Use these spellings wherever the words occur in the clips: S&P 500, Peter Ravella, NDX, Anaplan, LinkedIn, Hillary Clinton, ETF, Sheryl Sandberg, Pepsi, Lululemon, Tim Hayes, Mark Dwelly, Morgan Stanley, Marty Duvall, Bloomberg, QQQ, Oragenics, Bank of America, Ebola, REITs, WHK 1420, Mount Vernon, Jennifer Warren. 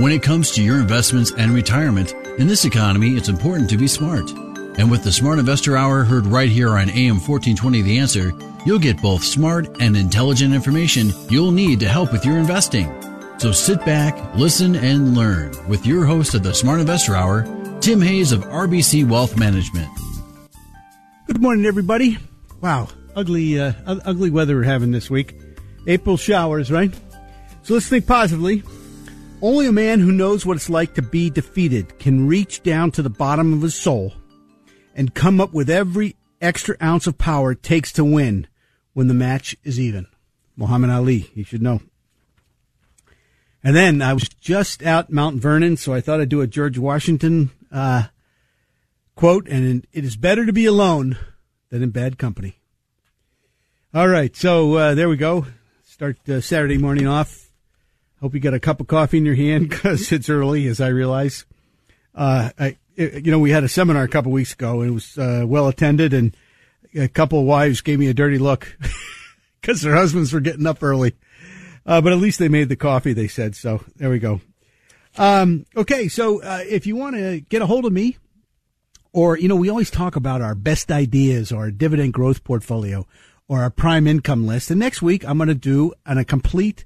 When it comes to your investments and retirement, in this economy, it's important to be smart. And with the Smart Investor Hour heard right here on AM 1420 The Answer, you'll get both smart and intelligent information you'll need to help with your investing. So sit back, listen, and learn with your host of the Smart Investor Hour, Tim Hayes of RBC Wealth Management. Good morning, everybody. Wow, ugly weather we're having this week. April showers, right? So let's think positively. Only a man who knows what it's like to be defeated can reach down to the bottom of his soul and come up with every extra ounce of power it takes to win when the match is even. Muhammad Ali, you should know. And then I was just out Mount Vernon, so I thought I'd do a George Washington quote, and it is better to be alone than in bad company. All right, so there we go. Start Saturday morning off. Hope you got a cup of coffee in your hand because it's early, as I realize. We had a seminar a couple weeks ago, and it was well attended, and a couple of wives gave me a dirty look because their husbands were getting up early. But at least they made the coffee, they said. So there we go. Okay, so if you want to get a hold of me, or, we always talk about our best ideas or our dividend growth portfolio or our prime income list. And next week, I'm going to do a complete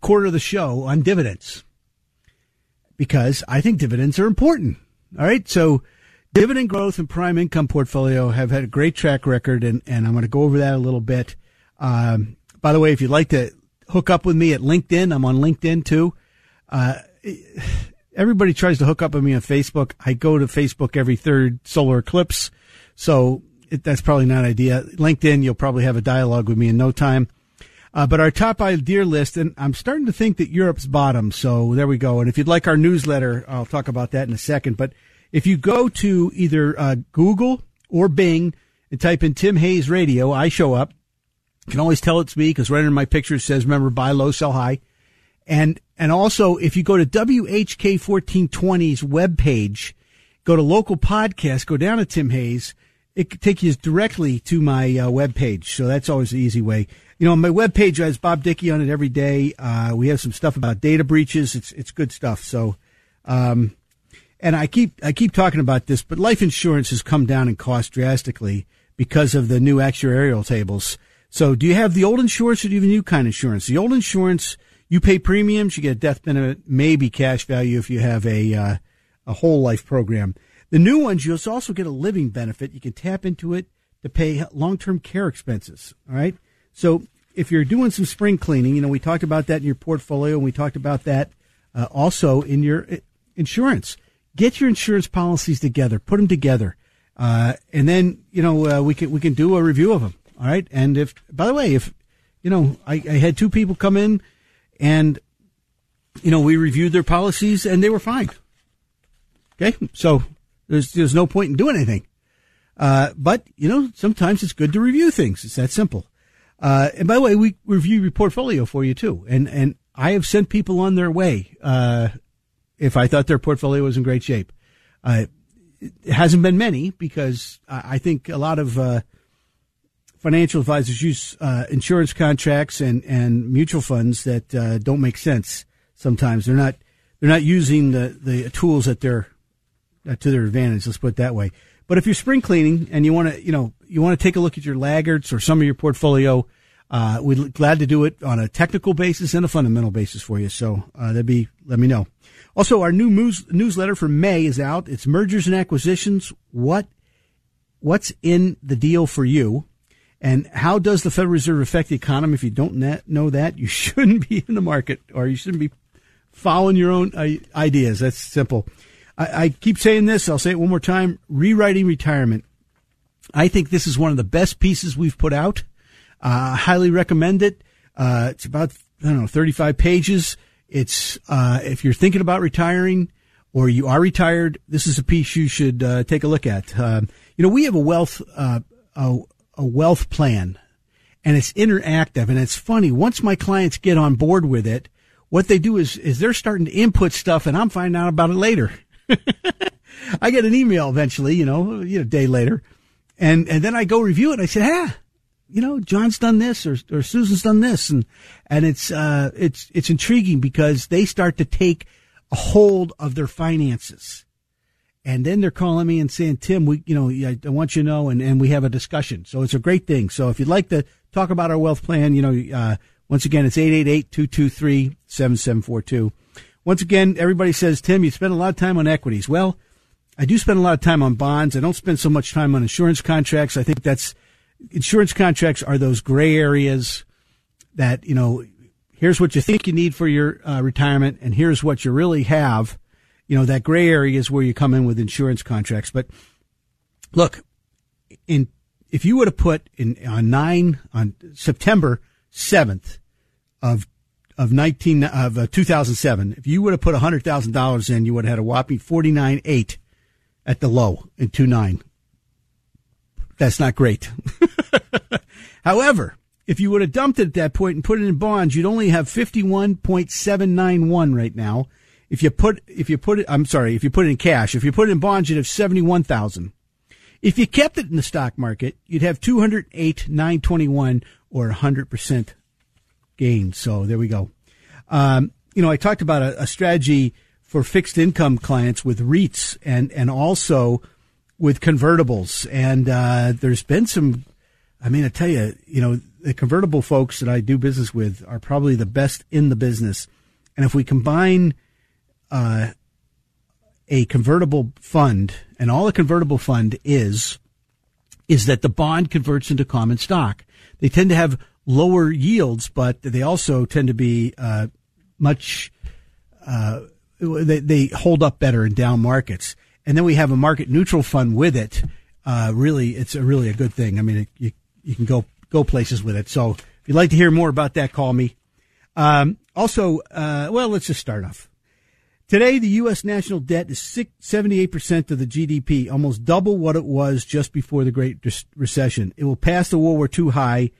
quarter of the show on dividends because I think dividends are important. All right. So dividend growth and prime income portfolio have had a great track record. And I'm going to go over that a little bit. By the way, if you'd like to hook up with me at LinkedIn, I'm on LinkedIn too. Everybody tries to hook up with me on Facebook. I go to Facebook every third solar eclipse. So that's probably not an idea. LinkedIn, you'll probably have a dialogue with me in no time. But our top idea list, and I'm starting to think that Europe's bottom, so there we go. And if you'd like our newsletter, I'll talk about that in a second. But if you go to either Google or Bing and type in Tim Hayes Radio, I show up. You can always tell it's me because right under my picture it says, remember, buy low, sell high. And also, if you go to WHK 1420's webpage, go to local podcast, go down to Tim Hayes, it could take you directly to my webpage. So that's always the easy way. On my webpage, I have Bob Dickey on it every day. We have some stuff about data breaches. It's good stuff. So, and I keep talking about this, but life insurance has come down in cost drastically because of the new actuarial tables. So do you have the old insurance or do you have a new kind of insurance? The old insurance, you pay premiums, you get a death benefit, maybe cash value if you have a whole life program. The new ones, you'll also get a living benefit. You can tap into it to pay long-term care expenses. All right. So if you're doing some spring cleaning, we talked about that in your portfolio, and we talked about that also in your insurance. Get your insurance policies together, put them together, and then we can do a review of them. All right. And if, by the way, if I had two people come in, and we reviewed their policies and they were fine. Okay, so there's no point in doing anything. But sometimes it's good to review things. It's that simple. And by the way, we review your portfolio for you too. And I have sent people on their way, if I thought their portfolio was in great shape. It hasn't been many because I think a lot of, financial advisors use, insurance contracts and mutual funds that, don't make sense sometimes. They're not using the tools that they're, to their advantage. Let's put it that way. But if you're spring cleaning and you want to take a look at your laggards or some of your portfolio, we're glad to do it on a technical basis and a fundamental basis for you. So, let me know. Also, our new newsletter for May is out. It's Mergers and Acquisitions. What's in the deal for you? And how does the Federal Reserve affect the economy? If you don't know that, you shouldn't be in the market or you shouldn't be following your own ideas. That's simple. I keep saying this. I'll say it one more time. Rewriting Retirement. I think this is one of the best pieces we've put out. I highly recommend it. It's about, 35 pages. It's if you're thinking about retiring or you are retired, this is a piece you should take a look at. We have a wealth plan, and it's interactive, and it's funny. Once my clients get on board with it, what they do is they're starting to input stuff, and I'm finding out about it later. I get an email eventually, a day later, and then I go review it. And I say, John's done this or Susan's done this, and it's intriguing because they start to take a hold of their finances, and then they're calling me and saying, Tim, I want you to know, and we have a discussion. So it's a great thing. So if you'd like to talk about our wealth plan, once again, it's 888-223-7742. Once again, everybody says, Tim, you spend a lot of time on equities. Well, I do spend a lot of time on bonds. I don't spend so much time on insurance contracts. I think insurance contracts are those gray areas that, here's what you think you need for your retirement, and here's what you really have. That gray area is where you come in with insurance contracts. But look, if you would have put on September 7th of 2007, if you would have put $100,000 in, you would have had a whopping 49.8 at the low in 2009. That's not great. However, if you would have dumped it at that point and put it in bonds, you'd only have 51.791 right now. If you put it in cash, if you put it in bonds, you'd have 71,000. If you kept it in the stock market, you'd have 208,921 or 100% gain. So there we go. I talked about a strategy for fixed income clients with REITs and also with convertibles. And there's been some, I tell you, the convertible folks that I do business with are probably the best in the business. And if we combine a convertible fund, and all a convertible fund is that the bond converts into common stock. They tend to have lower yields, but they also tend to be they hold up better in down markets. And then we have a market neutral fund with it. Really, it's really a good thing. You can go places with it. So if you'd like to hear more about that, call me. Let's just start off. Today, the U.S. national debt is 78% of the GDP, almost double what it was just before the Great Recession. It will pass the World War II high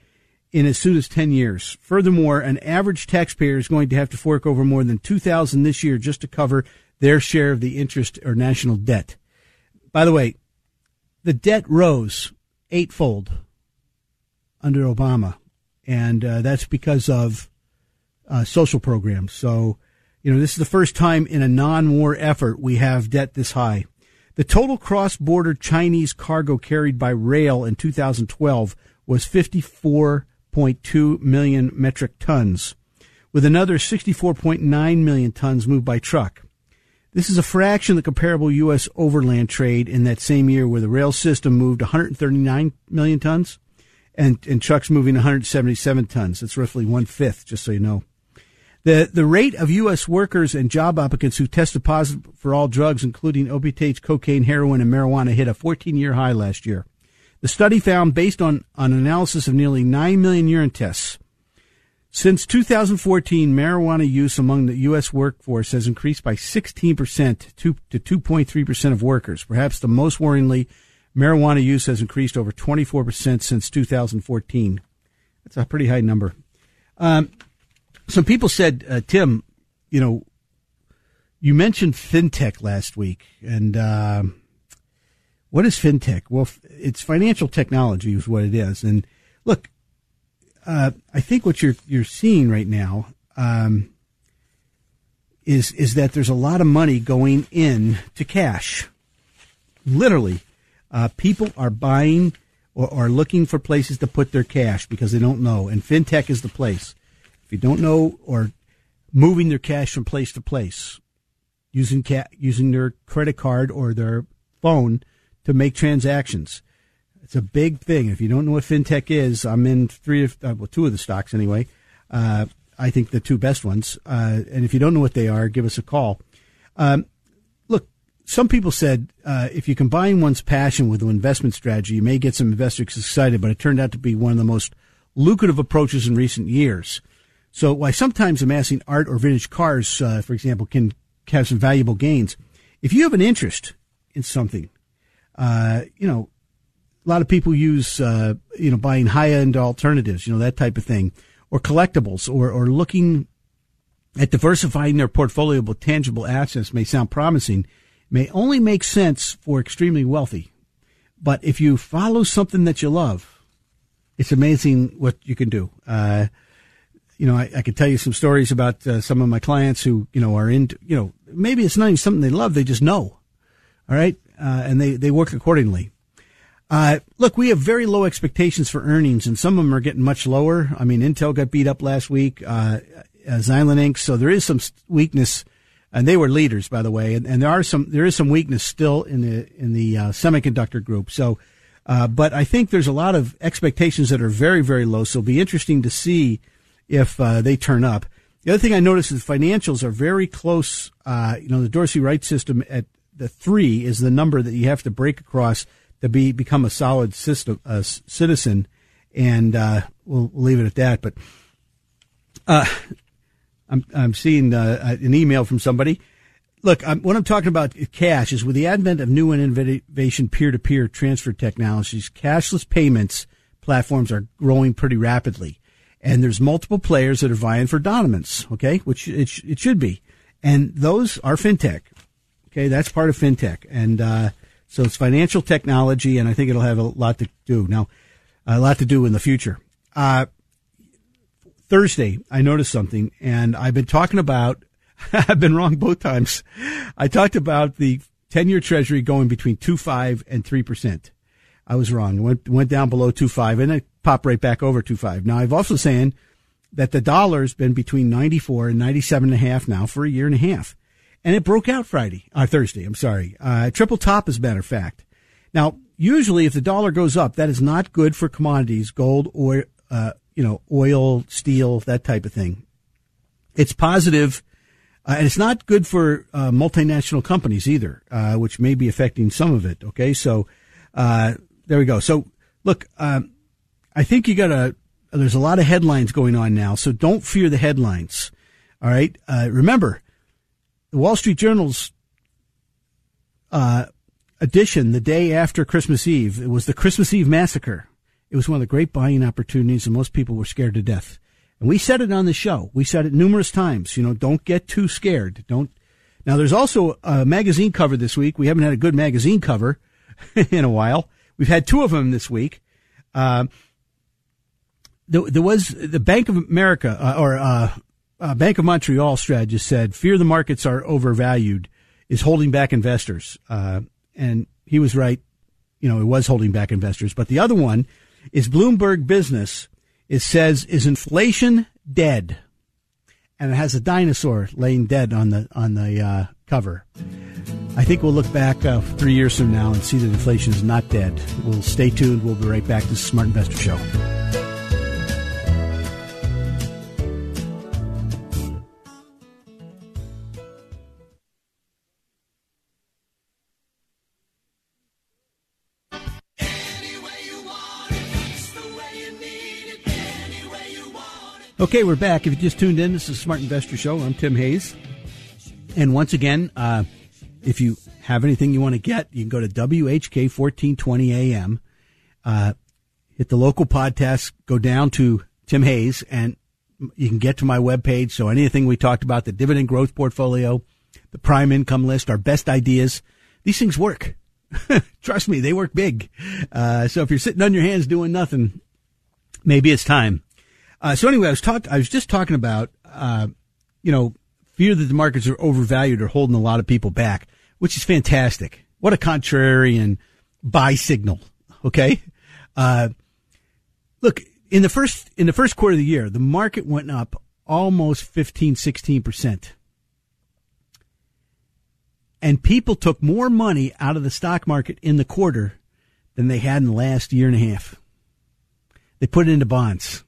in as soon as 10 years. Furthermore, an average taxpayer is going to have to fork over more than $2,000 this year just to cover their share of the interest or national debt. By the way, the debt rose eightfold under Obama, and that's because of social programs. So, this is the first time in a non-war effort we have debt this high. The total cross-border Chinese cargo carried by rail in 2012 was 54.2 million metric tons, with another 64.9 million tons moved by truck. This is a fraction of the comparable U.S. overland trade in that same year, where the rail system moved 139 million tons and trucks moving 177 tons. That's roughly one-fifth, just so you know. The rate of U.S. workers and job applicants who tested positive for all drugs, including opiates, cocaine, heroin, and marijuana, hit a 14-year high last year. The study found, based on analysis of nearly 9 million urine tests, since 2014, marijuana use among the U.S. workforce has increased by 16% to 2.3% of workers. Perhaps the most worryingly, marijuana use has increased over 24% since 2014. That's a pretty high number. Some people said, Tim, you mentioned FinTech last week. And what is FinTech? Well, it's financial technology is what it is. And look, I think what you're seeing right now is that there's a lot of money going in to cash. Literally, people are buying or are looking for places to put their cash because they don't know. And FinTech is the place. If you don't know, or moving their cash from place to place, using their credit card or their phone to make transactions. It's a big thing. If you don't know what FinTech is, I'm in two of the stocks anyway. I think the two best ones. And if you don't know what they are, give us a call. Look, some people said if you combine one's passion with an investment strategy, you may get some investors excited, but it turned out to be one of the most lucrative approaches in recent years. So while sometimes amassing art or vintage cars, for example, can have some valuable gains, if you have an interest in something, you know, a lot of people use, you know, buying high-end alternatives, you know, that type of thing, or collectibles, or looking at diversifying their portfolio with tangible assets may sound promising, may only make sense for extremely wealthy. But if you follow something that you love, it's amazing what you can do. You know, I could tell you some stories about some of my clients who, you know, are into, you know, maybe it's not even something they love, they just know. All right. And they work accordingly. Look, we have very low expectations for earnings, and some of them are getting much lower. I mean, Intel got beat up last week, Xilinx Inc. So there is some weakness, and they were leaders, by the way. And there is some weakness still in the semiconductor group. So, but I think there's a lot of expectations that are very, very low. So it'll be interesting to see if they turn up. The other thing I noticed is financials are very close. You know, the Dorsey Wright system at the 3 is the number that you have to break across to become a solid system, a citizen, and we'll leave it at that. But I'm seeing an email from somebody. Look, what I'm talking about cash is with the advent of new and innovation peer-to-peer transfer technologies, cashless payments platforms are growing pretty rapidly, and there's multiple players that are vying for dominance. Okay, which it should be, and those are fintech. Okay, that's part of fintech, and so it's financial technology, and I think it'll have a lot to do in the future. Thursday, I noticed something, and I've been talking about, I've been wrong both times. I talked about the 10-year treasury going between 2.5 and 3%. I was wrong. It went down below 2.5, and it popped right back over 2.5. Now, I've also saying that the dollar's been between 94 and 97.5 now for a year and a half. And it broke out Thursday. I'm sorry. Triple top, as a matter of fact. Now, usually if the dollar goes up, that is not good for commodities, gold, or, you know, oil, steel, that type of thing. It's positive, and it's not good for multinational companies either, which may be affecting some of it. Okay. So, there we go. So look, I think there's a lot of headlines going on now. So don't fear the headlines. All right. Remember, the Wall Street Journal's edition the day after Christmas Eve, it was the Christmas Eve Massacre. It was one of the great buying opportunities, and most people were scared to death. And we said it on the show. We said it numerous times. You know, don't get too scared. Don't. Now, there's also a magazine cover this week. We haven't had a good magazine cover in a while. We've had two of them this week. There was the Bank of America Bank of Montreal strategist said, fear the markets are overvalued is holding back investors. And he was right. You know, it was holding back investors. But the other one is Bloomberg Business. It says, is inflation dead? And it has a dinosaur laying dead on the cover. I think we'll look back 3 years from now and see that inflation is not dead. We'll stay tuned. We'll be right back. This is Smart Investor Show. Okay, we're back. If you just tuned in, this is Smart Investor Show. I'm Tim Hayes. And once again, if you have anything you want to get, you can go to WHK 1420 AM, hit the local podcast, go down to Tim Hayes, and you can get to my webpage. So anything we talked about, the dividend growth portfolio, the prime income list, our best ideas, these things work. Trust me, they work big. So if you're sitting on your hands doing nothing, maybe it's time. So anyway, I was just talking about, you know, fear that the markets are overvalued or holding a lot of people back, which is fantastic. What a contrarian buy signal. Okay. Look, in the first quarter of the year, the market went up almost 15-16%. And people took more money out of the stock market in the quarter than they had in the last year and a half. They put it into bonds.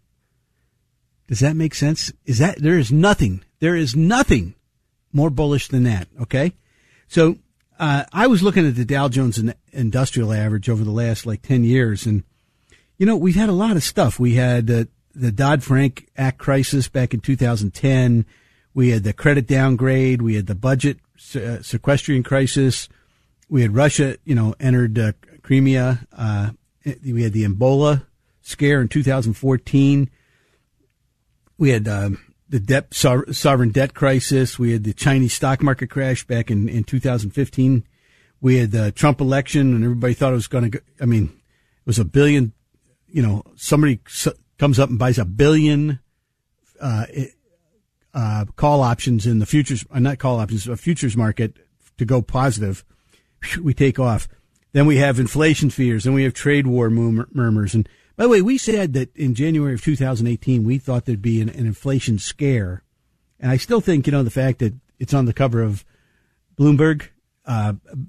Does that make sense? There is nothing more bullish than that. Okay. So, I was looking at the Dow Jones Industrial Average over the last 10 years. And, you know, we've had a lot of stuff. We had the Dodd-Frank Act crisis back in 2010. We had the credit downgrade. We had the budget sequestration crisis. We had Russia, entered Crimea. We had the Ebola scare in 2014. We had the sovereign debt crisis. We had the Chinese stock market crash back in 2015. We had the Trump election, and everybody thought it was going to go. I mean, it was $1 billion. Somebody comes up and buys $1 billion call options in the futures, not call options, a futures market to go positive. We take off. Then we have inflation fears, and we have trade war murmurs. And by the way, we said that in January of 2018, we thought there'd be an inflation scare. And I still think, the fact that it's on the cover of Bloomberg,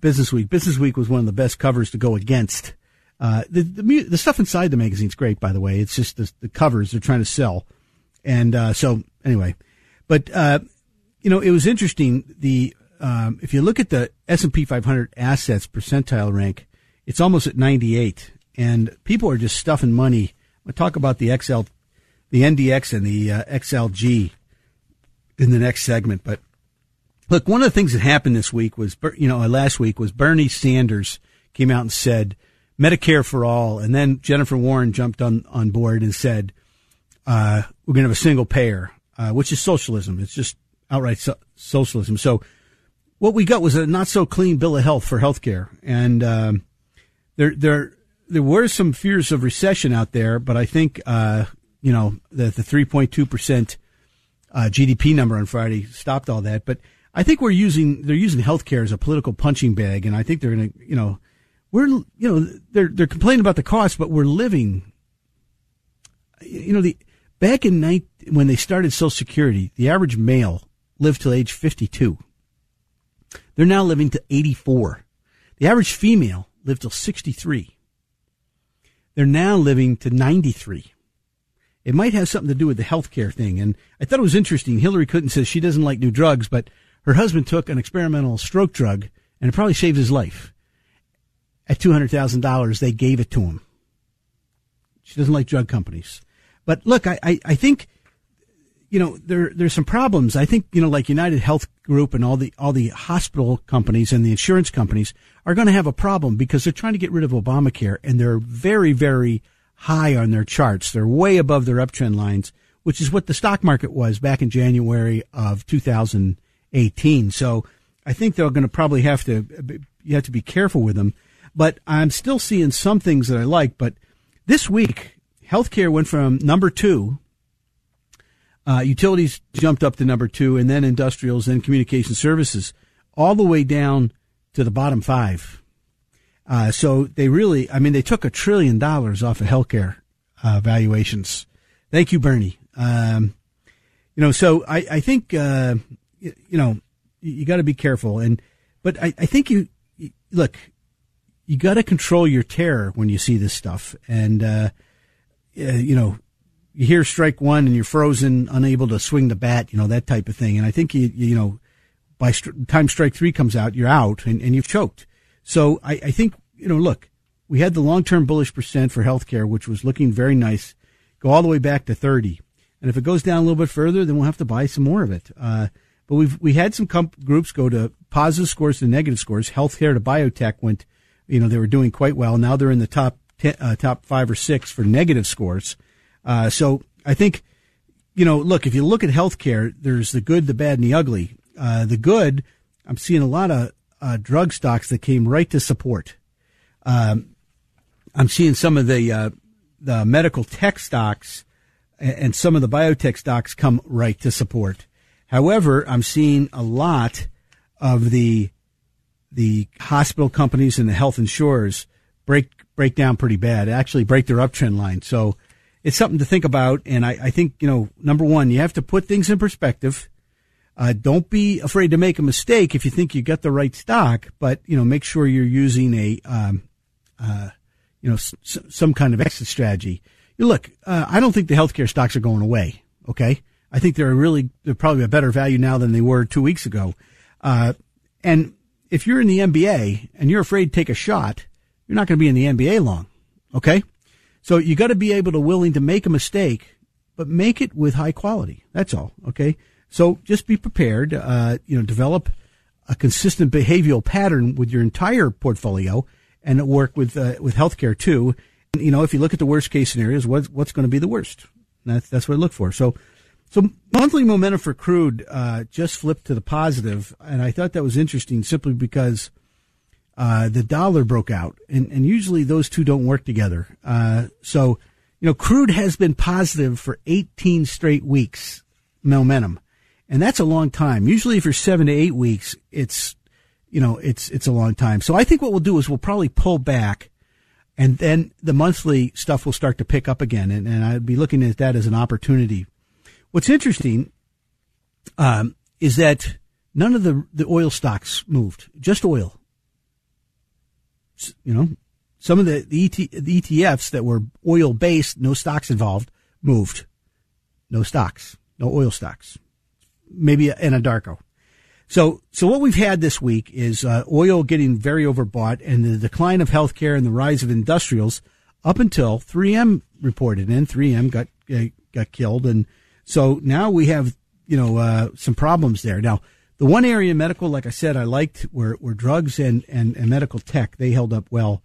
Business Week. Business Week was one of the best covers to go against. The stuff inside the magazine's great, by the way. It's just the covers they're trying to sell. And so anyway, but it was interesting. If you look at the S&P 500 assets percentile rank, it's almost at 98, and people are just stuffing money. I'm going to talk about the NDX and the XLG in the next segment. But look, one of the things that happened this week was, last week was Bernie Sanders came out and said Medicare for all, and then Jennifer Warren jumped on board and said we're going to have a single payer, which is socialism. It's just outright socialism. So what we got was a not so clean bill of health for healthcare, and there were some fears of recession out there. But I think that the 3.2% GDP number on Friday stopped all that. But I think they're using healthcare as a political punching bag, and I think they're going to they're complaining about the cost, but we're living. Back in when they started Social Security, the average male lived till age 52. They're now living to 84. The average female lived till 63. They're now living to 93. It might have something to do with the healthcare thing. And I thought it was interesting. Hillary Clinton says she doesn't like new drugs, but her husband took an experimental stroke drug, and it probably saved his life. At $200,000, they gave it to him. She doesn't like drug companies. But look, I think, there's some problems. I think, like United Health Group and all the hospital companies and the insurance companies are going to have a problem because they're trying to get rid of Obamacare, and they're very, very high on their charts. They're way above their uptrend lines, which is what the stock market was back in January of 2018. So I think they're going to probably you have to be careful with them. But I'm still seeing some things that I like. But this week, healthcare went from number 2. Utilities jumped up to number 2, and then industrials, then communication services, all the way down to the bottom 5. So they really, they took $1 trillion off of healthcare valuations. Thank you, Bernie. So I think you got to be careful, but I think you got to control your terror when you see this stuff, and you hear strike one and you're frozen, unable to swing the bat, that type of thing. And I think, by time strike 3 comes out, you're out and you've choked. So I think, look, we had the long-term bullish percent for healthcare, which was looking very nice, go all the way back to 30. And if it goes down a little bit further, then we'll have to buy some more of it. But we had some groups go to positive scores to negative scores. Healthcare to biotech went, they were doing quite well. Now they're in the top 5 or 6 for negative scores. So I think, look, if you look at healthcare, there's the good, the bad, and the ugly. The good, I'm seeing a lot of drug stocks that came right to support. I'm seeing some of the medical tech stocks and some of the biotech stocks come right to support. However, I'm seeing a lot of the hospital companies and the health insurers break down pretty bad, actually break their uptrend line. So it's something to think about, and I think, number one, you have to put things in perspective. Don't be afraid to make a mistake if you think you got the right stock, but, make sure you're using some kind of exit strategy. I don't think the healthcare stocks are going away, okay? I think they're probably a better value now than they were 2 weeks ago. And if you're in the NBA and you're afraid to take a shot, you're not going to be in the NBA long, okay? So you got to be willing to make a mistake but make it with high quality. That's all. Okay. So just be prepared, develop a consistent behavioral pattern with your entire portfolio, and work with healthcare too. You know, if you look at the worst case scenarios, what's going to be the worst? That's what I look for. So monthly momentum for crude just flipped to the positive, and I thought that was interesting simply because the dollar broke out, and usually those two don't work together. So crude has been positive for 18 straight weeks momentum, and that's a long time. Usually for 7 to 8 weeks, it's a long time. So I think what we'll do is we'll probably pull back, and then the monthly stuff will start to pick up again. And I'd be looking at that as an opportunity. What's interesting, is that none of the oil stocks moved, just oil. You know, some of the ETFs that were oil based, no stocks involved, moved. No stocks, no oil stocks, maybe Anadarko. So what we've had this week is oil getting very overbought, and the decline of healthcare and the rise of industrials up until 3M reported in. 3M got killed, and so now we have some problems there. Now the one area medical, like I said, I liked were drugs and medical tech. They held up well,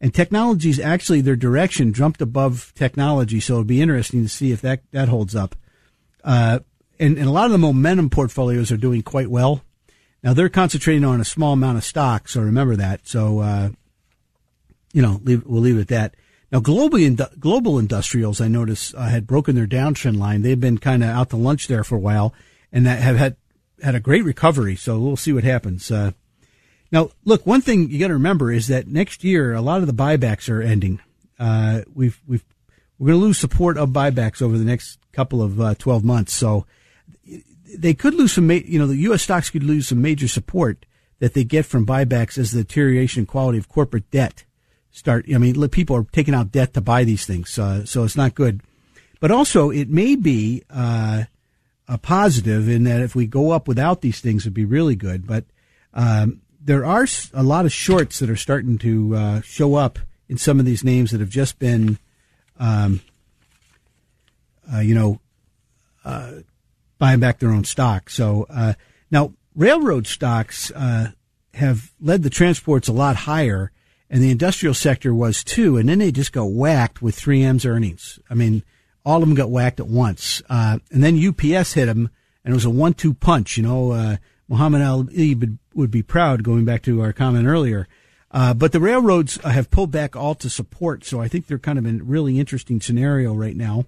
and technologies, actually their direction jumped above technology. So it'd be interesting to see if that holds up. And a lot of the momentum portfolios are doing quite well. Now, they're concentrating on a small amount of stocks, so remember that. So, we'll leave it at that. Now, global industrials, I noticed, had broken their downtrend line. They've been kind of out to lunch there for a while, and that have had a great recovery. So we'll see what happens. Now, look, one thing you got to remember is that next year, a lot of the buybacks are ending. We're going to lose support of buybacks over the next couple of 12 months. So they could lose some, the U.S. stocks could lose some major support that they get from buybacks as the deterioration in quality of corporate debt start. I mean, people are taking out debt to buy these things, so it's not good. But also, it may be a positive in that if we go up without these things, it'd be really good. But there are a lot of shorts that are starting to show up in some of these names that have just been, buying back their own stock. So, now railroad stocks, have led the transports a lot higher, and the industrial sector was too. And then they just got whacked with 3M's earnings. I mean, all of them got whacked at once. And then UPS hit them, and it was a 1-2 punch. Muhammad Ali would be proud, going back to our comment earlier. But the railroads have pulled back all to support. So I think they're kind of in a really interesting scenario right now.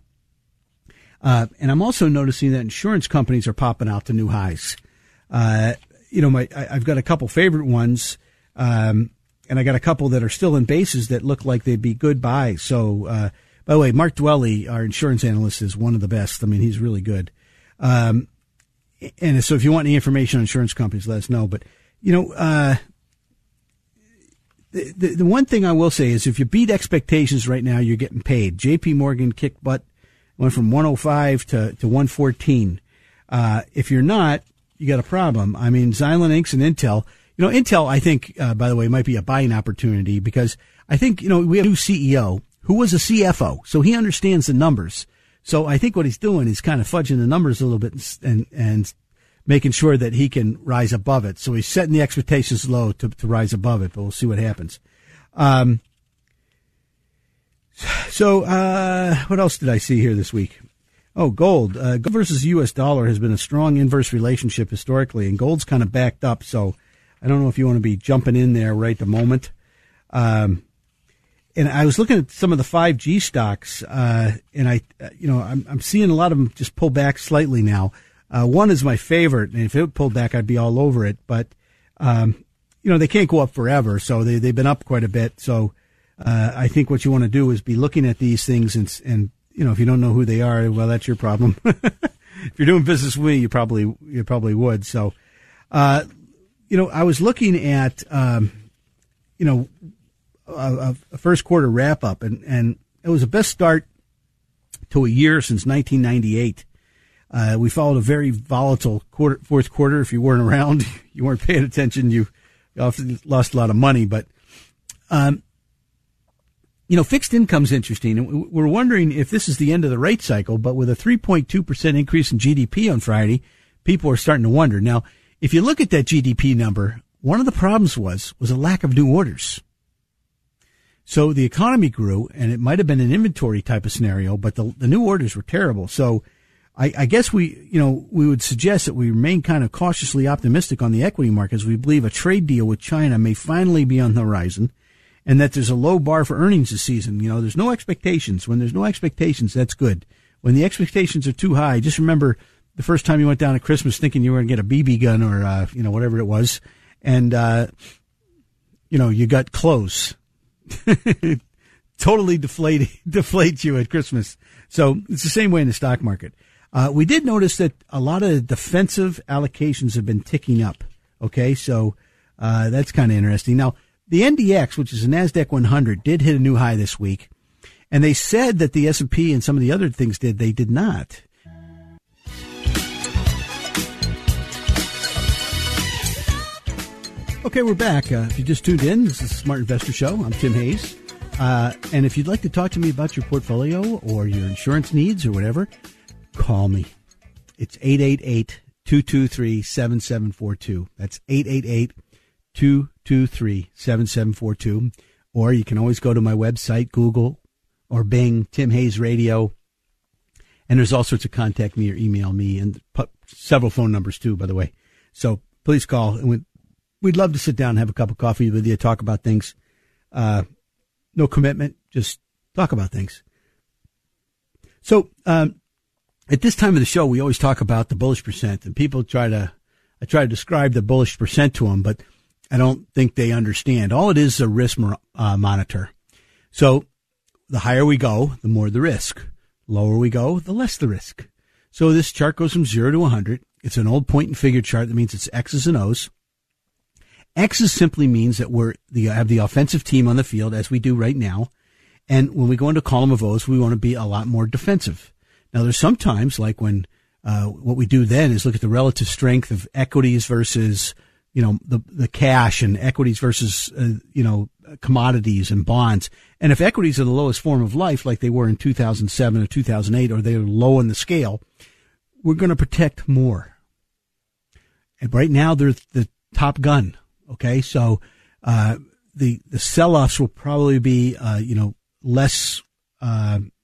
And I'm also noticing that insurance companies are popping out to new highs. I've got a couple favorite ones. And I got a couple that are still in bases that look like they'd be good buys. So, by the way, Mark Dwelly, our insurance analyst, is one of the best. I mean, he's really good. And so if you want any information on insurance companies, let us know. But, the one thing I will say is if you beat expectations right now, you're getting paid. JP Morgan kicked butt, went from 105 to 114. If you're not, you got a problem. I mean, Xilinx and Intel, Intel, I think, by the way, might be a buying opportunity because I think, we have a new CEO who was a CFO, so he understands the numbers. So I think what he's doing is kind of fudging the numbers a little bit and making sure that he can rise above it. So he's setting the expectations low to rise above it, but we'll see what happens. What else did I see here this week? Oh, gold. Gold versus the U.S. dollar has been a strong inverse relationship historically, and gold's kind of backed up. So I don't know if you want to be jumping in there right at the moment. And I was looking at some of the 5G stocks, and I'm seeing a lot of them just pull back slightly now. One is my favorite, and if it pulled back, I'd be all over it. But, they can't go up forever, so they've been up quite a bit. So I think what you want to do is be looking at these things, and if you don't know who they are, well, that's your problem. If you're doing business with me, you probably would. So, I was looking at, a first quarter wrap-up, and it was the best start to a year since 1998. We followed a very volatile fourth quarter. If you weren't around, you weren't paying attention, you often lost a lot of money. But You know, fixed income's interesting, and we're wondering if this is the end of the rate cycle, but with a 3.2% increase in GDP on Friday, people are starting to wonder. Now, if you look at that GDP number, one of the problems was a lack of new orders. So the economy grew, and it might have been an inventory type of scenario, but the new orders were terrible. So I guess we would suggest that we remain kind of cautiously optimistic on the equity markets. We believe a trade deal with China may finally be on the horizon, and that there's a low bar for earnings this season. You know, there's no expectations. When there's no expectations, that's good. When the expectations are too high, just remember the first time you went down at Christmas thinking you were going to get a BB gun or, whatever it was. And, you got clothes. Totally deflate you at Christmas. So it's the same way in the stock market. We did notice that a lot of the defensive allocations have been ticking up. Okay. So, that's kind of interesting. Now, the NDX, which is a NASDAQ 100, did hit a new high this week, and they said that the S&P and some of the other things did. They did not. Okay, we're back. If you just tuned in, this is the Smart Investor Show. I'm Tim Hayes. And if you'd like to talk to me about your portfolio or your insurance needs or whatever, call me. It's 888-223-7742. That's 888-223-7742, or you can always go to my website, Google or Bing, Tim Hayes Radio, and there's all sorts of contact me or email me, and several phone numbers too, by the way. So please call, and we'd love to sit down and have a cup of coffee with you, talk about things. No commitment, just talk about things. So at this time of the show, we always talk about the bullish percent, and people I try to describe the bullish percent to them, but I don't think they understand. All it is a risk monitor. So the higher we go, the more the risk. Lower we go, the less the risk. So this chart goes from 0 to 100. It's an old point and figure chart. That means it's X's and O's. X's simply means that we have the offensive team on the field, as we do right now. And when we go into column of O's, we want to be a lot more defensive. Now, there's sometimes, like when what we do then is look at the relative strength of equities versus the cash, and equities versus, commodities and bonds. And if equities are the lowest form of life, like they were in 2007 or 2008, or they're low on the scale, we're going to protect more. And right now they're the top gun. Okay. So, the sell-offs will probably be, less,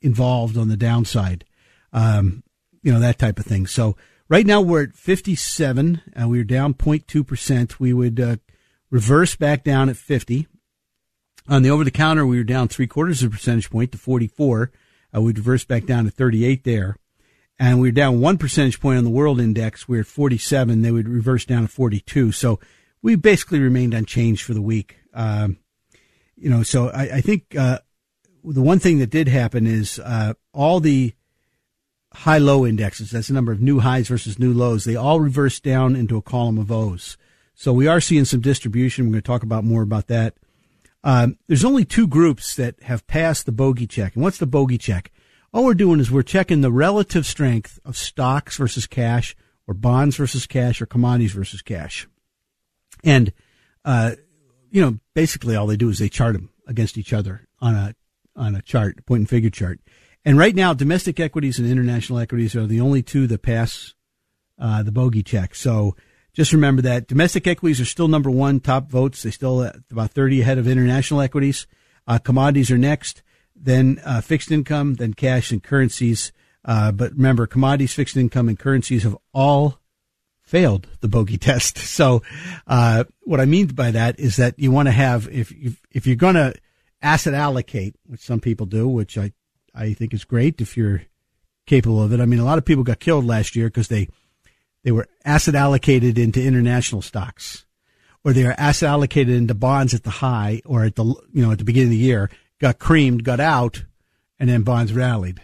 involved on the downside. That type of thing. So, right now we're at 57, and we're down 0.2%. We would reverse back down at 50. On the over-the-counter, we were down 0.75 percentage point to 44. We'd reverse back down to 38 there. And we're down 1 percentage point on the world index. We're at 47. They would reverse down to 42. So we basically remained unchanged for the week. So I think the one thing that did happen is all the high-low indexes, that's the number of new highs versus new lows, they all reverse down into a column of O's. So we are seeing some distribution. We're going to talk about more about that. There's only two groups that have passed the bogey check. And what's the bogey check? All we're doing is we're checking the relative strength of stocks versus cash, or bonds versus cash, or commodities versus cash. And, basically all they do is they chart them against each other on a chart, a point and figure chart. And right now, domestic equities and international equities are the only two that pass the bogey check. So just remember that domestic equities are still number one, top votes. They still about 30 ahead of international equities. Commodities are next, then fixed income, then cash and currencies. But remember, commodities, fixed income, and currencies have all failed the bogey test. So what I mean by that is that you want to have, if you're going to asset allocate, which some people do, which I think it's great if you're capable of it. I mean, a lot of people got killed last year because they were asset allocated into international stocks, or they were asset allocated into bonds at the high, or at the beginning of the year, got creamed, got out, and then bonds rallied.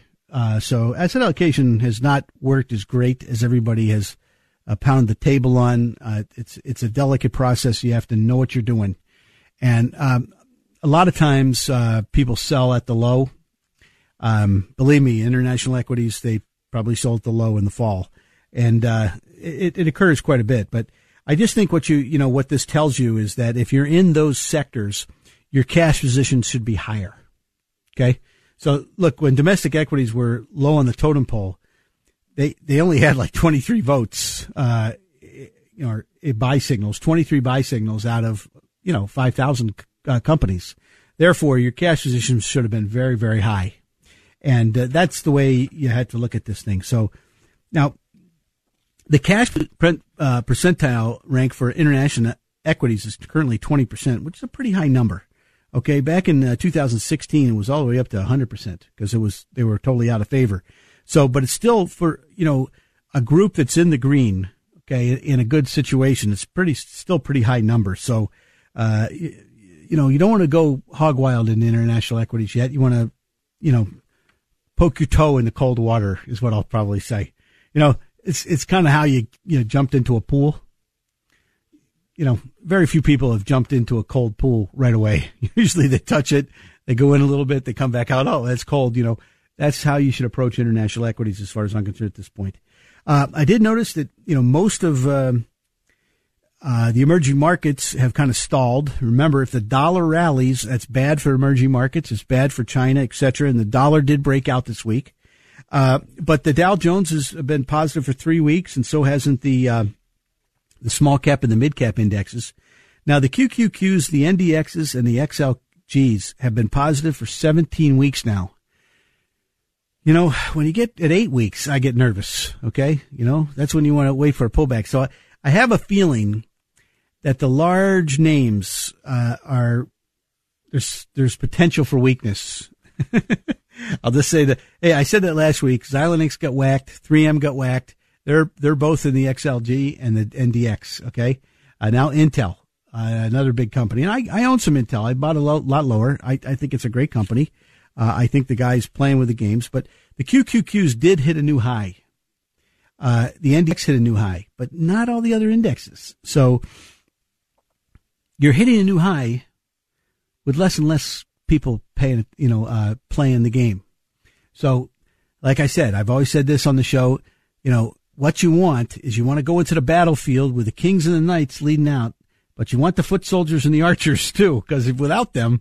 So asset allocation has not worked as great as everybody has pounded the table on. It's a delicate process. You have to know what you're doing. And a lot of times people sell at the low. Believe me, international equities, they probably sold the low in the fall, and it occurs quite a bit. But I just think what what this tells you is that if you're in those sectors, your cash position should be higher. Okay. So look, when domestic equities were low on the totem pole, they only had like 23 votes, buy signals, 23 buy signals out of, 5,000 companies. Therefore, your cash positions should have been very, very high. And that's the way you had to look at this thing. So now the cash percentile rank for international equities is currently 20%, which is a pretty high number. Okay. Back in 2016, it was all the way up to 100% because they were totally out of favor. So, but it's still for, a group that's in the green, okay, in a good situation, it's still pretty high number. So, you don't want to go hog wild in international equities yet. You want to, poke your toe in the cold water is what I'll probably say. It's kind of how you jumped into a pool. Very few people have jumped into a cold pool right away. Usually they touch it, they go in a little bit, they come back out. Oh, that's cold. That's how you should approach international equities as far as I'm concerned at this point. I did notice that, most of the emerging markets have kind of stalled. Remember, if the dollar rallies, that's bad for emerging markets. It's bad for China, et cetera. And the dollar did break out this week. But the Dow Jones has been positive for 3 weeks, and so hasn't the small cap and the mid cap indexes. Now the QQQs, the NDXs, and the XLGs have been positive for 17 weeks now. When you get at 8 weeks, I get nervous. Okay. That's when you want to wait for a pullback. So I have a feeling that the large names, there's potential for weakness. I'll just say that. Hey, I said that last week. Xilinx got whacked. 3M got whacked. They're both in the XLG and the NDX. Okay. Now Intel, another big company. And I own some Intel. I bought a lot lower. I think it's a great company. I think the guy's playing with the games, but the QQQs did hit a new high. The NDX hit a new high, but not all the other indexes. So you're hitting a new high with less and less people paying, playing the game. So like I said, I've always said this on the show, what you want is you want to go into the battlefield with the kings and the knights leading out, but you want the foot soldiers and the archers too, because without them,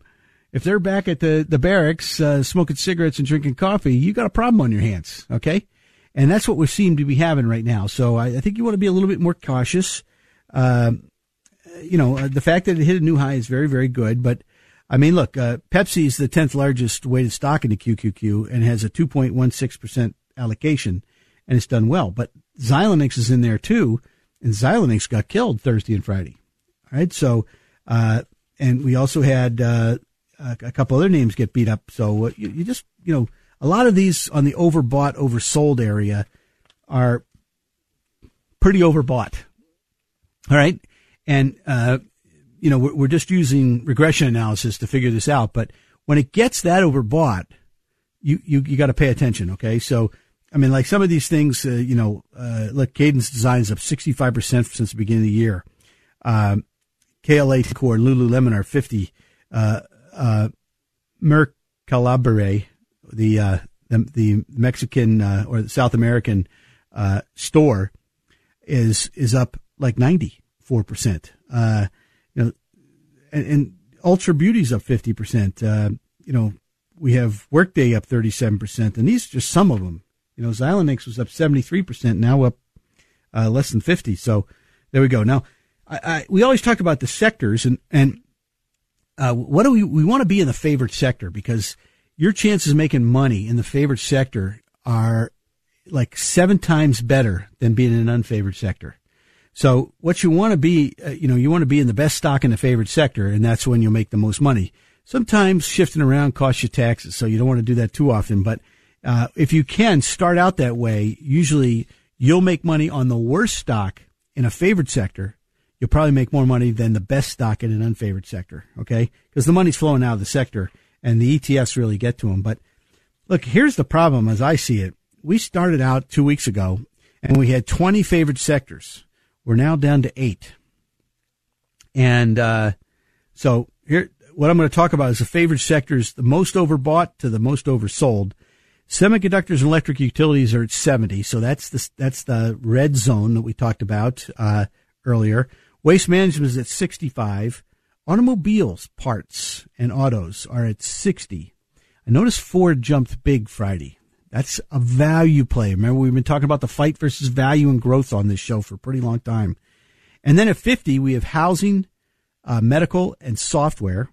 if they're back at the barracks, smoking cigarettes and drinking coffee, you got a problem on your hands. Okay. And that's what we seem to be having right now. So I think you want to be a little bit more cautious. The fact that it hit a new high is very, very good. But I mean, look, Pepsi is the 10th largest weighted stock in the QQQ and has a 2.16% allocation, and it's done well. But Xilinx is in there too. And Xilinx got killed Thursday and Friday. All right. So, and we also had, a couple other names get beat up. So you just, a lot of these on the overbought, oversold area are pretty overbought. All right. And, we're just using regression analysis to figure this out. But when it gets that overbought, you got to pay attention. Okay. So, I mean, like some of these things, look, Cadence Design's up 65% since the beginning of the year. KLA Core and Lululemon are 50%. Merck Calabere, the Mexican, or the South American, store is up like 94%. And Ultra Beauty's up 50%. We have Workday up 37%, and these are just some of them. Xilinx was up 73%, now up, less than 50. So there we go. Now, we always talk about the sectors and, what do we want to be in the favorite sector, because your chances of making money in the favorite sector are like 7 times better than being in an unfavored sector. So what you want to be, you want to be in the best stock in the favorite sector, and that's when you'll make the most money. Sometimes shifting around costs you taxes, so you don't want to do that too often. But, if you can start out that way, usually you'll make money on the worst stock in a favored sector. You'll probably make more money than the best stock in an unfavored sector, okay? Because the money's flowing out of the sector, and the ETFs really get to them. But, look, here's the problem as I see it. We started out 2 weeks ago, and we had 20 favored sectors. We're now down to 8. And so here, what I'm going to talk about is the favored sectors, the most overbought to the most oversold. Semiconductors and electric utilities are at 70, so that's the red zone that we talked about earlier. Waste management is at 65. Automobiles, parts, and autos are at 60. I And notice Ford jumped big Friday. That's a value play. Remember, we've been talking about the fight versus value and growth on this show for a pretty long time. And then at 50, we have housing, medical, and software.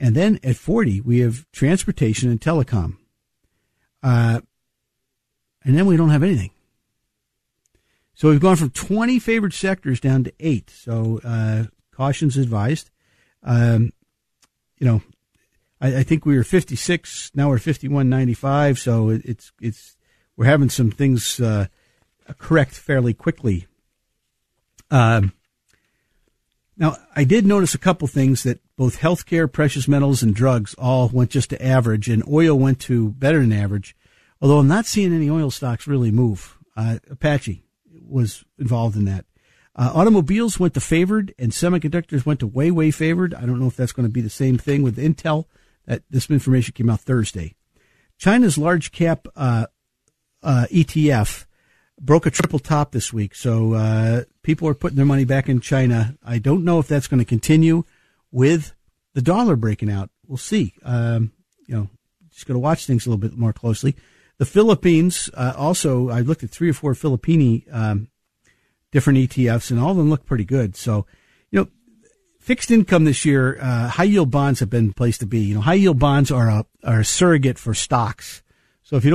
And then at 40, we have transportation and telecom. And then we don't have anything. So we've gone from 20 favored sectors down to 8. So caution's advised. I think we were 56. Now we're 51.95. So we're having some things correct fairly quickly. Now I did notice a couple things that both healthcare, precious metals, and drugs all went just to average, and oil went to better than average. Although I'm not seeing any oil stocks really move. Apache was involved in that. Automobiles went to favored, and semiconductors went to way, way favored. I don't know if that's going to be the same thing with Intel. This information came out Thursday. China's large cap ETF broke a triple top this week, so people are putting their money back in China. I don't know if that's going to continue with the dollar breaking out. We'll see. Just got to watch things a little bit more closely. The Philippines also, I looked at 3 or 4 Filipini different ETFs, and all of them look pretty good. So, fixed income this year, high yield bonds have been the place to be. High yield bonds are a surrogate for stocks. So if you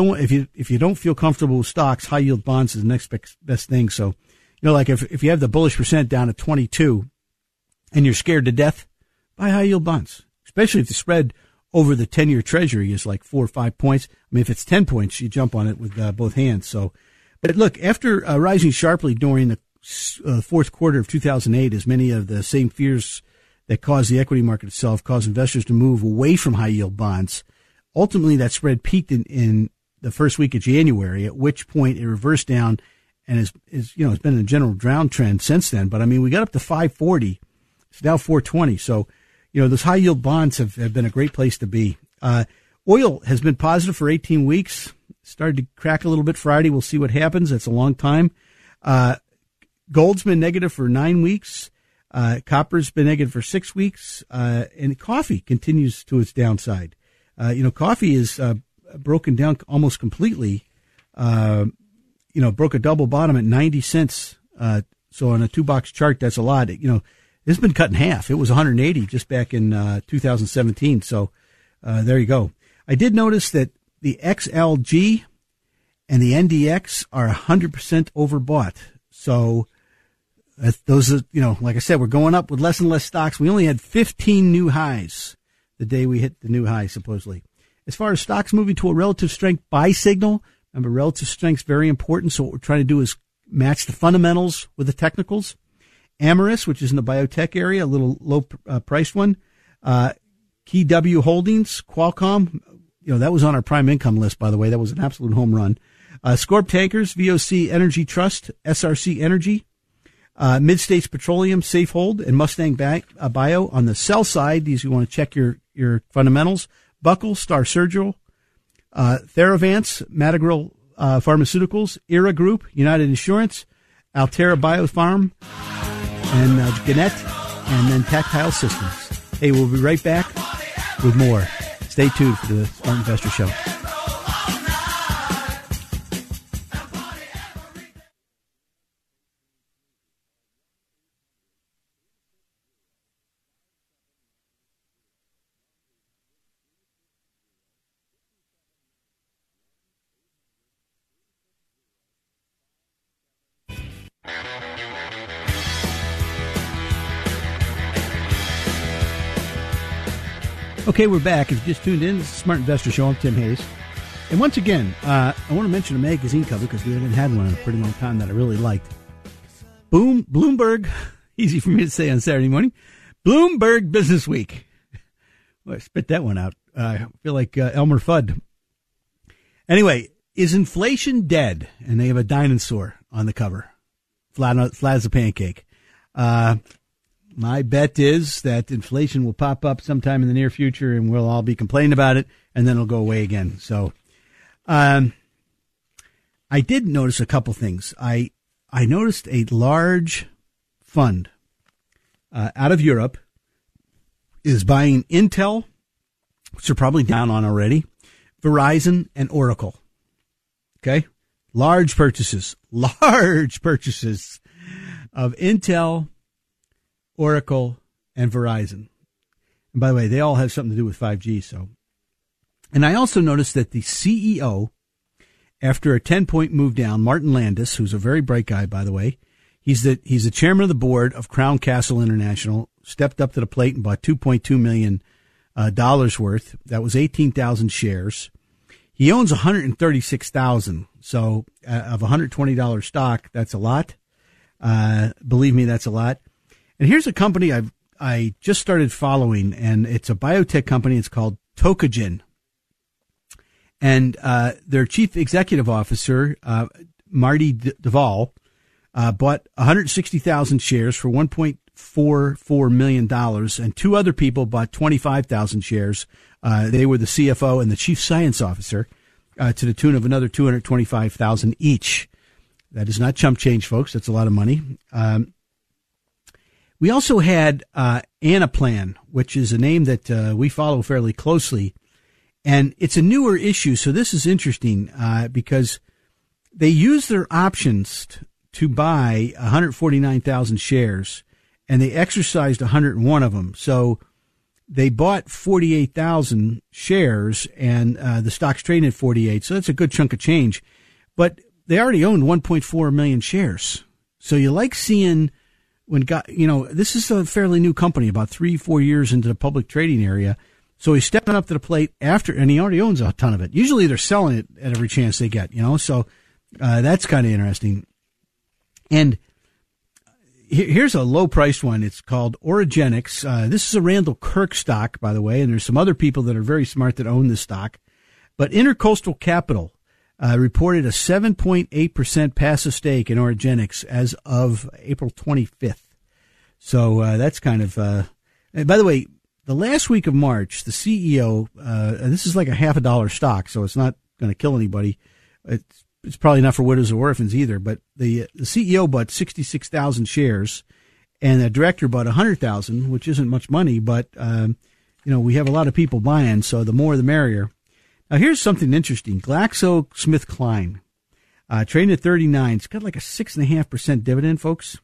don't feel comfortable with stocks, high yield bonds is the next best thing. So, like if you have the bullish percent down at 22 and you're scared to death, buy high yield bonds, especially if the spread over the 10-year treasury is like 4 or 5 points. I mean, if it's 10 points, you jump on it with both hands. So, but look, after rising sharply during the fourth quarter of 2008, as many of the same fears that caused the equity market itself caused investors to move away from high yield bonds. Ultimately, that spread peaked in the first week of January, at which point it reversed down and it's been a general downtrend since then. But I mean, we got up to 540. It's now 420. So, those high yield bonds have been a great place to be. Oil has been positive for 18 weeks. Started to crack a little bit Friday. We'll see what happens. That's a long time. Gold's been negative for 9 weeks. Copper's been negative for 6 weeks. And coffee continues to its downside. Coffee is broken down almost completely. Broke a double bottom at 90 cents. So on a 2-box chart, that's a lot. It's been cut in half. It was 180 just back in 2017. So there you go. I did notice that the XLG and the NDX are 100% overbought. So those are, like I said, we're going up with less and less stocks. We only had 15 new highs the day we hit the new high, supposedly. As far as stocks moving to a relative strength buy signal, remember, relative strength's very important. So what we're trying to do is match the fundamentals with the technicals. Amaris, which is in the biotech area, a little low-priced one. KW Holdings, Qualcomm. That was on our prime income list, by the way. That was an absolute home run. Scorp Tankers, VOC Energy Trust, SRC Energy, Midstates Petroleum, Safehold, and Mustang Bio. On the sell side, these you want to check your fundamentals. Buckle, Star Surgical, Theravance, Madrigal Pharmaceuticals, Era Group, United Insurance, Altera Biopharm, and Gannett, and then Tactile Systems. Hey, we'll be right back with more. Stay tuned for the Smart Investor Show. Okay, we're back. If you just tuned in, this is the Smart Investor Show. I'm Tim Hayes. And once again, I want to mention a magazine cover because we haven't had one in a pretty long time that I really liked. Bloomberg, easy for me to say on Saturday morning, Bloomberg Business Week. Well, I spit that one out. I feel like Elmer Fudd. Anyway, is inflation dead? And they have a dinosaur on the cover, flat as a pancake. My bet is that inflation will pop up sometime in the near future and we'll all be complaining about it and then it'll go away again. So, I did notice a couple things. I noticed a large fund, out of Europe is buying Intel, which are probably down on already. Verizon, and Oracle. Okay? Large purchases of Intel, Oracle, and Verizon. And by the way, they all have something to do with 5G, so. And I also noticed that the CEO, after a 10-point move down, Martin Landis, who's a very bright guy, by the way, he's the chairman of the board of Crown Castle International, stepped up to the plate and bought $2.2 million dollars worth. That was 18,000 shares. He owns 136,000. So of $120 stock, that's a lot. Believe me, that's a lot. And here's a company I just started following, and it's a biotech company. It's called Tokagen. And their chief executive officer, Marty Duvall, bought 160,000 shares for $1.44 million, and two other people bought 25,000 shares. They were the CFO and the chief science officer, to the tune of another 225,000 each. That is not chump change, folks. That's a lot of money. We also had Anaplan, which is a name that we follow fairly closely, and it's a newer issue. So this is interesting because they use their options to buy 149,000 shares, and they exercised 101 of them. So they bought 48,000 shares, and the stock's trading at 48. So that's a good chunk of change. But they already owned 1.4 million shares. So you like seeing when, this is a fairly new company, about 3-4 years into the public trading area. So he's stepping up to the plate after, and he already owns a ton of it. Usually they're selling it at every chance they get, So that's kind of interesting. And here's a low-priced one. It's called Oragenics. This is a Randall Kirk stock, by the way, and there's some other people that are very smart that own this stock. But Intercoastal Capital reported a 7.8% passive stake in Oragenics as of April 25th. So that's kind of – by the way, the last week of March, the CEO and this is like a half-a-dollar stock, so it's not going to kill anybody. It's probably not for widows or orphans either, but the CEO bought 66,000 shares and the director bought 100,000, which isn't much money, but, we have a lot of people buying, so the more the merrier. Now, here's something interesting. GlaxoSmithKline, trading at 39. It's got like a 6.5% dividend, folks.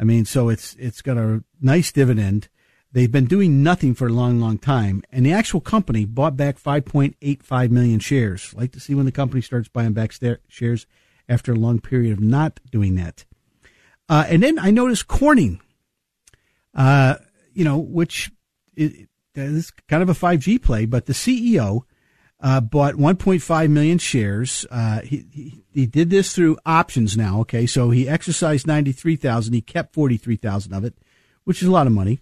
I mean, so it's got a nice dividend. They've been doing nothing for a long, long time, and the actual company bought back 5.85 million shares. Like to see when the company starts buying back shares after a long period of not doing that. And then I noticed Corning, which is kind of a 5G play, but the CEO bought 1.5 million shares. He did this through options now, okay? So he exercised 93,000. He kept 43,000 of it, which is a lot of money.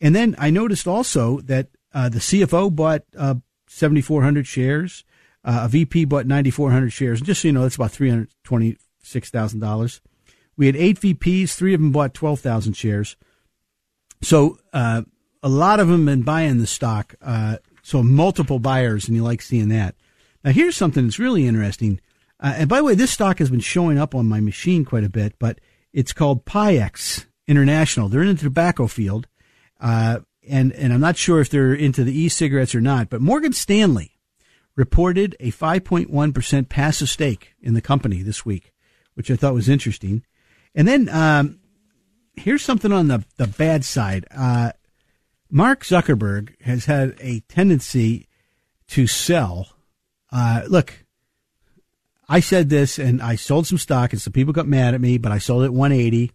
And then I noticed also that the CFO bought 7,400 shares. A VP bought 9,400 shares. And just so you know, that's about $326,000. We had 8 VPs. 3 of them bought 12,000 shares. So a lot of them been buying the stock. So multiple buyers, and you like seeing that. Now, here's something that's really interesting. And by the way, this stock has been showing up on my machine quite a bit, but it's called PyX International. They're in the tobacco field. And I'm not sure if they're into the e-cigarettes or not, but Morgan Stanley reported a 5.1% passive stake in the company this week, which I thought was interesting. And then here's something on the bad side. Mark Zuckerberg has had a tendency to sell. Look, I said this, and I sold some stock, and some people got mad at me, but I sold it at 180,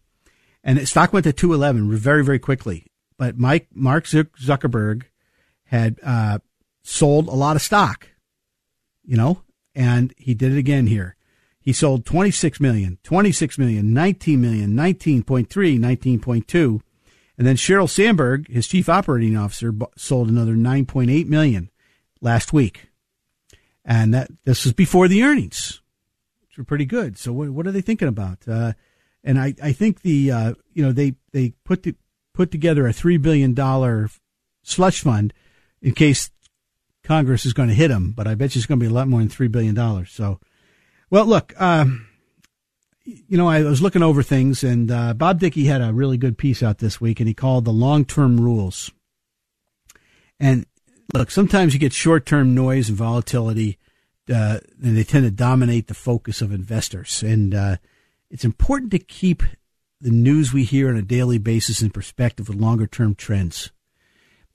and the stock went to 211 very, very quickly. But Mark Zuckerberg had sold a lot of stock, and he did it again here. He sold 26 million, 19 million, 19.3, 19.2. And then Sheryl Sandberg, his chief operating officer, sold another 9.8 million last week. And this was before the earnings, which were pretty good. So what are they thinking about? And I think they put together a $3 billion slush fund in case Congress is going to hit them, but I bet you it's going to be a lot more than $3 billion. So, well, look, I was looking over things, and Bob Dickey had a really good piece out this week, and he called the long-term rules. And look, sometimes you get short-term noise and volatility, and they tend to dominate the focus of investors. And it's important to keep the news we hear on a daily basis in perspective with longer-term trends.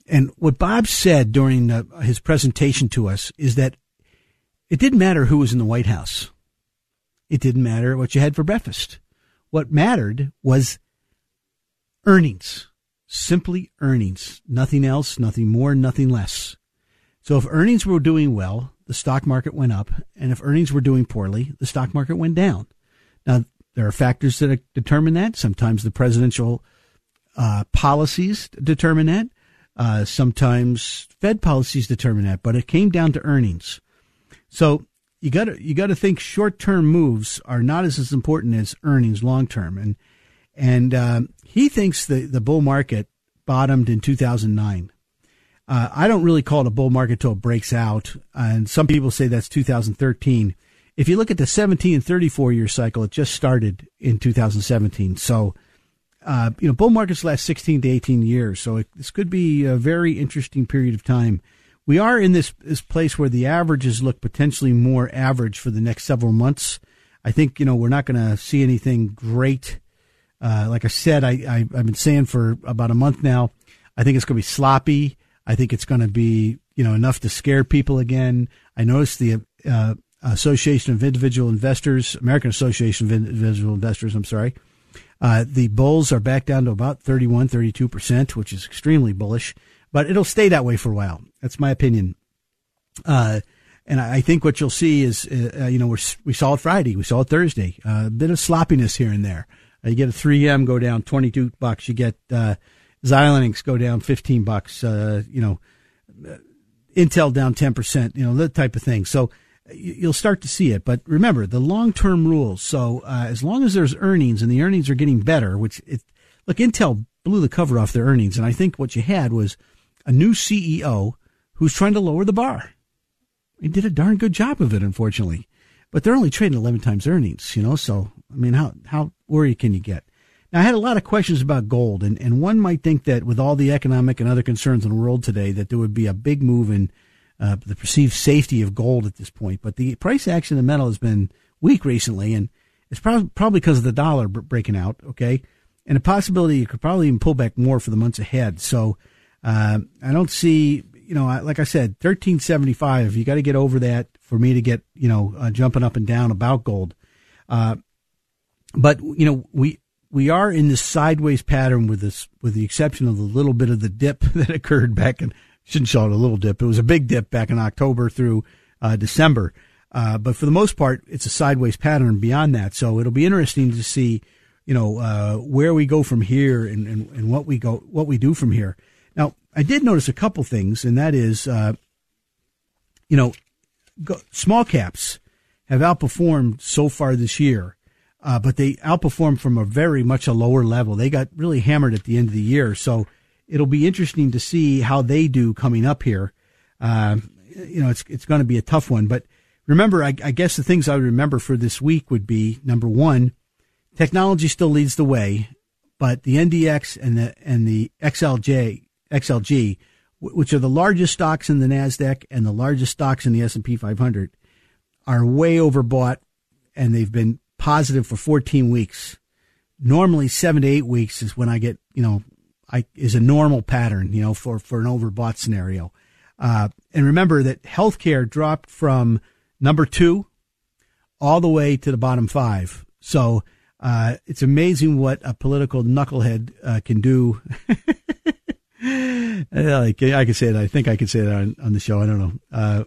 And what Bob said during his presentation to us is that it didn't matter who was in the White House. It didn't matter what you had for breakfast. What mattered was earnings, simply earnings, nothing else, nothing more, nothing less. So if earnings were doing well, the stock market went up. And if earnings were doing poorly, the stock market went down. Now, there are factors that determine that. Sometimes the presidential policies determine that. Sometimes Fed policies determine that, but it came down to earnings. So you got to think short-term moves are not as important as earnings long-term. And he thinks the bull market bottomed in 2009. I don't really call it a bull market till it breaks out. And some people say that's 2013. If you look at the 17 and 34-year cycle, it just started in 2017. So, bull markets last 16 to 18 years. So this could be a very interesting period of time. We are in this place where the averages look potentially more average for the next several months. I think, we're not going to see anything great. Like I said, I've been saying for about a month now, I think it's going to be sloppy. I think it's going to be, enough to scare people again. I noticed the American Association of Individual Investors, the bulls are back down to about 31, 32%, which is extremely bullish, but it'll stay that way for a while. That's my opinion. And I think what you'll see is, we saw it Friday, we saw it Thursday, a bit of sloppiness here and there. You get a 3M go down $22. You get Xilinx go down $15. Intel down 10%. That type of thing. So you'll start to see it. But remember the long-term rules. So as long as there's earnings and the earnings are getting better, Intel blew the cover off their earnings, and I think what you had was a new CEO who's trying to lower the bar. He did a darn good job of it, unfortunately. But they're only trading 11 times earnings, so, how worried can you get? Now, I had a lot of questions about gold, and one might think that with all the economic and other concerns in the world today that there would be a big move in the perceived safety of gold at this point. But the price action of metal has been weak recently, and it's probably because of the dollar breaking out, okay? And the possibility you could probably even pull back more for the months ahead. So I don't see... like I said, 1375, you got to get over that for me to get, jumping up and down about gold. But, we are in this sideways pattern with the exception of the little bit of the dip that occurred back in, shouldn't call it a little dip. It was a big dip back in October through December. But for the most part, it's a sideways pattern beyond that. So it'll be interesting to see, where we go from here and what we do from here. Now, I did notice a couple things, and that is, small caps have outperformed so far this year, but they outperformed from a very much a lower level. They got really hammered at the end of the year, so it'll be interesting to see how they do coming up here. It's going to be a tough one, but remember, I guess the things I would remember for this week would be, number one, technology still leads the way, but the NDX and the XLG, which are the largest stocks in the NASDAQ and the largest stocks in the S&P 500, are way overbought, and they've been positive for 14 weeks. Normally, 7 to 8 weeks is when I get, is a normal pattern, for an overbought scenario. And remember that healthcare dropped from number 2 all the way to the bottom 5. So it's amazing what a political knucklehead can do. I could say that. I think I could say that on the show. I don't know.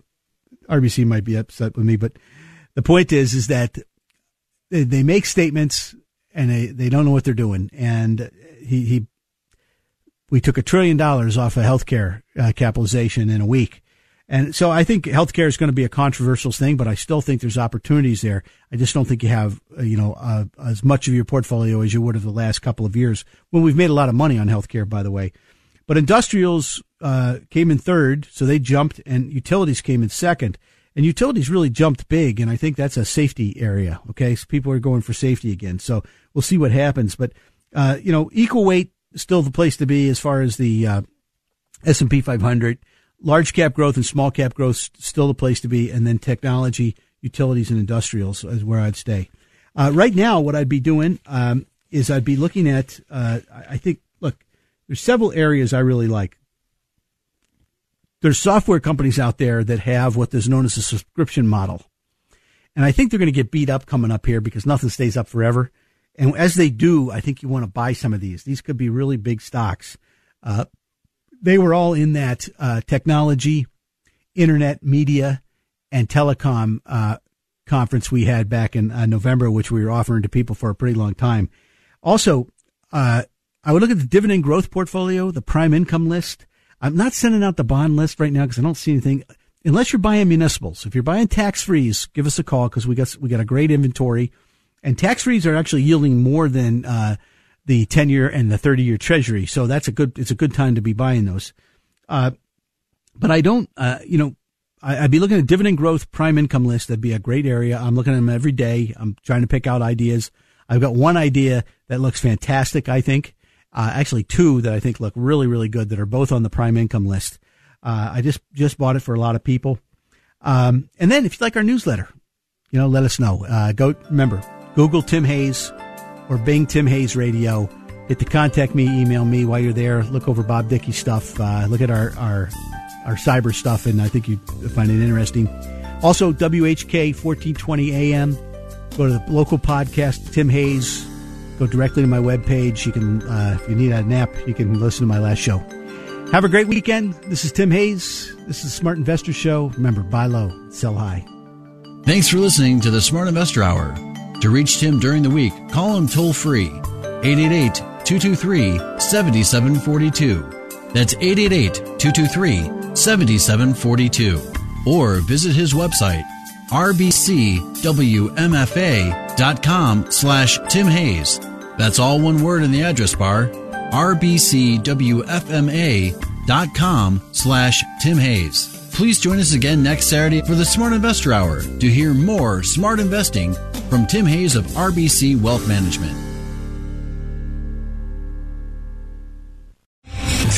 RBC might be upset with me, but the point is that they make statements and they don't know what they're doing. And we took $1 trillion off of healthcare capitalization in a week. And so I think healthcare is going to be a controversial thing, but I still think there's opportunities there. I just don't think you have, as much of your portfolio as you would have the last couple of years when we've made a lot of money on healthcare, by the way. But industrials came in third, so they jumped, and utilities came in second. And utilities really jumped big, and I think that's a safety area, okay? So people are going for safety again, so we'll see what happens. But, equal weight is still the place to be as far as the S&P 500. large cap growth and small cap growth still the place to be, and then technology, utilities, and industrials is where I'd stay. Right now, what I'd be doing is I'd be looking at, I think, look, there's several areas I really like. There's software companies out there that have what is known as a subscription model. And I think they're going to get beat up coming up here because nothing stays up forever. And as they do, I think you want to buy some of these. These could be really big stocks. They were all in that technology, internet, media, and telecom conference we had back in November, which we were offering to people for a pretty long time. Also, I would look at the dividend growth portfolio, the prime income list. I'm not sending out the bond list right now because I don't see anything unless you're buying municipals. If you're buying tax-frees, give us a call because we got a great inventory, and tax-frees are actually yielding more than the 10-year and the 30-year treasury. So that's a good time to be buying those. But I don't, I'd be looking at dividend growth, prime income list. That'd be a great area. I'm looking at them every day. I'm trying to pick out ideas. I've got one idea that looks fantastic, I think. Actually two that I think look really, really good that are both on the prime income list. I just bought it for a lot of people. And then if you like our newsletter, let us know. Remember, Google Tim Hayes or Bing Tim Hayes Radio. Hit the contact me, email me while you're there. Look over Bob Dickey stuff. Look at our cyber stuff, and I think you'd find it interesting. Also, WHK 1420 AM. Go to the local podcast, Tim Hayes. Go directly to my webpage. You can, if you need a nap, you can listen to my last show. Have a great weekend. This is Tim Hayes. This is the Smart Investor Show. Remember, buy low, sell high. Thanks for listening to the Smart Investor Hour. To reach Tim during the week, call him toll free, 888-223-7742. That's 888-223-7742. Or visit his website, rbcwmfa.com/Tim Hayes. That's all one word in the address bar, rbcwfma.com/Tim Hayes. Please join us again next Saturday for the Smart Investor Hour to hear more smart investing from Tim Hayes of RBC Wealth Management.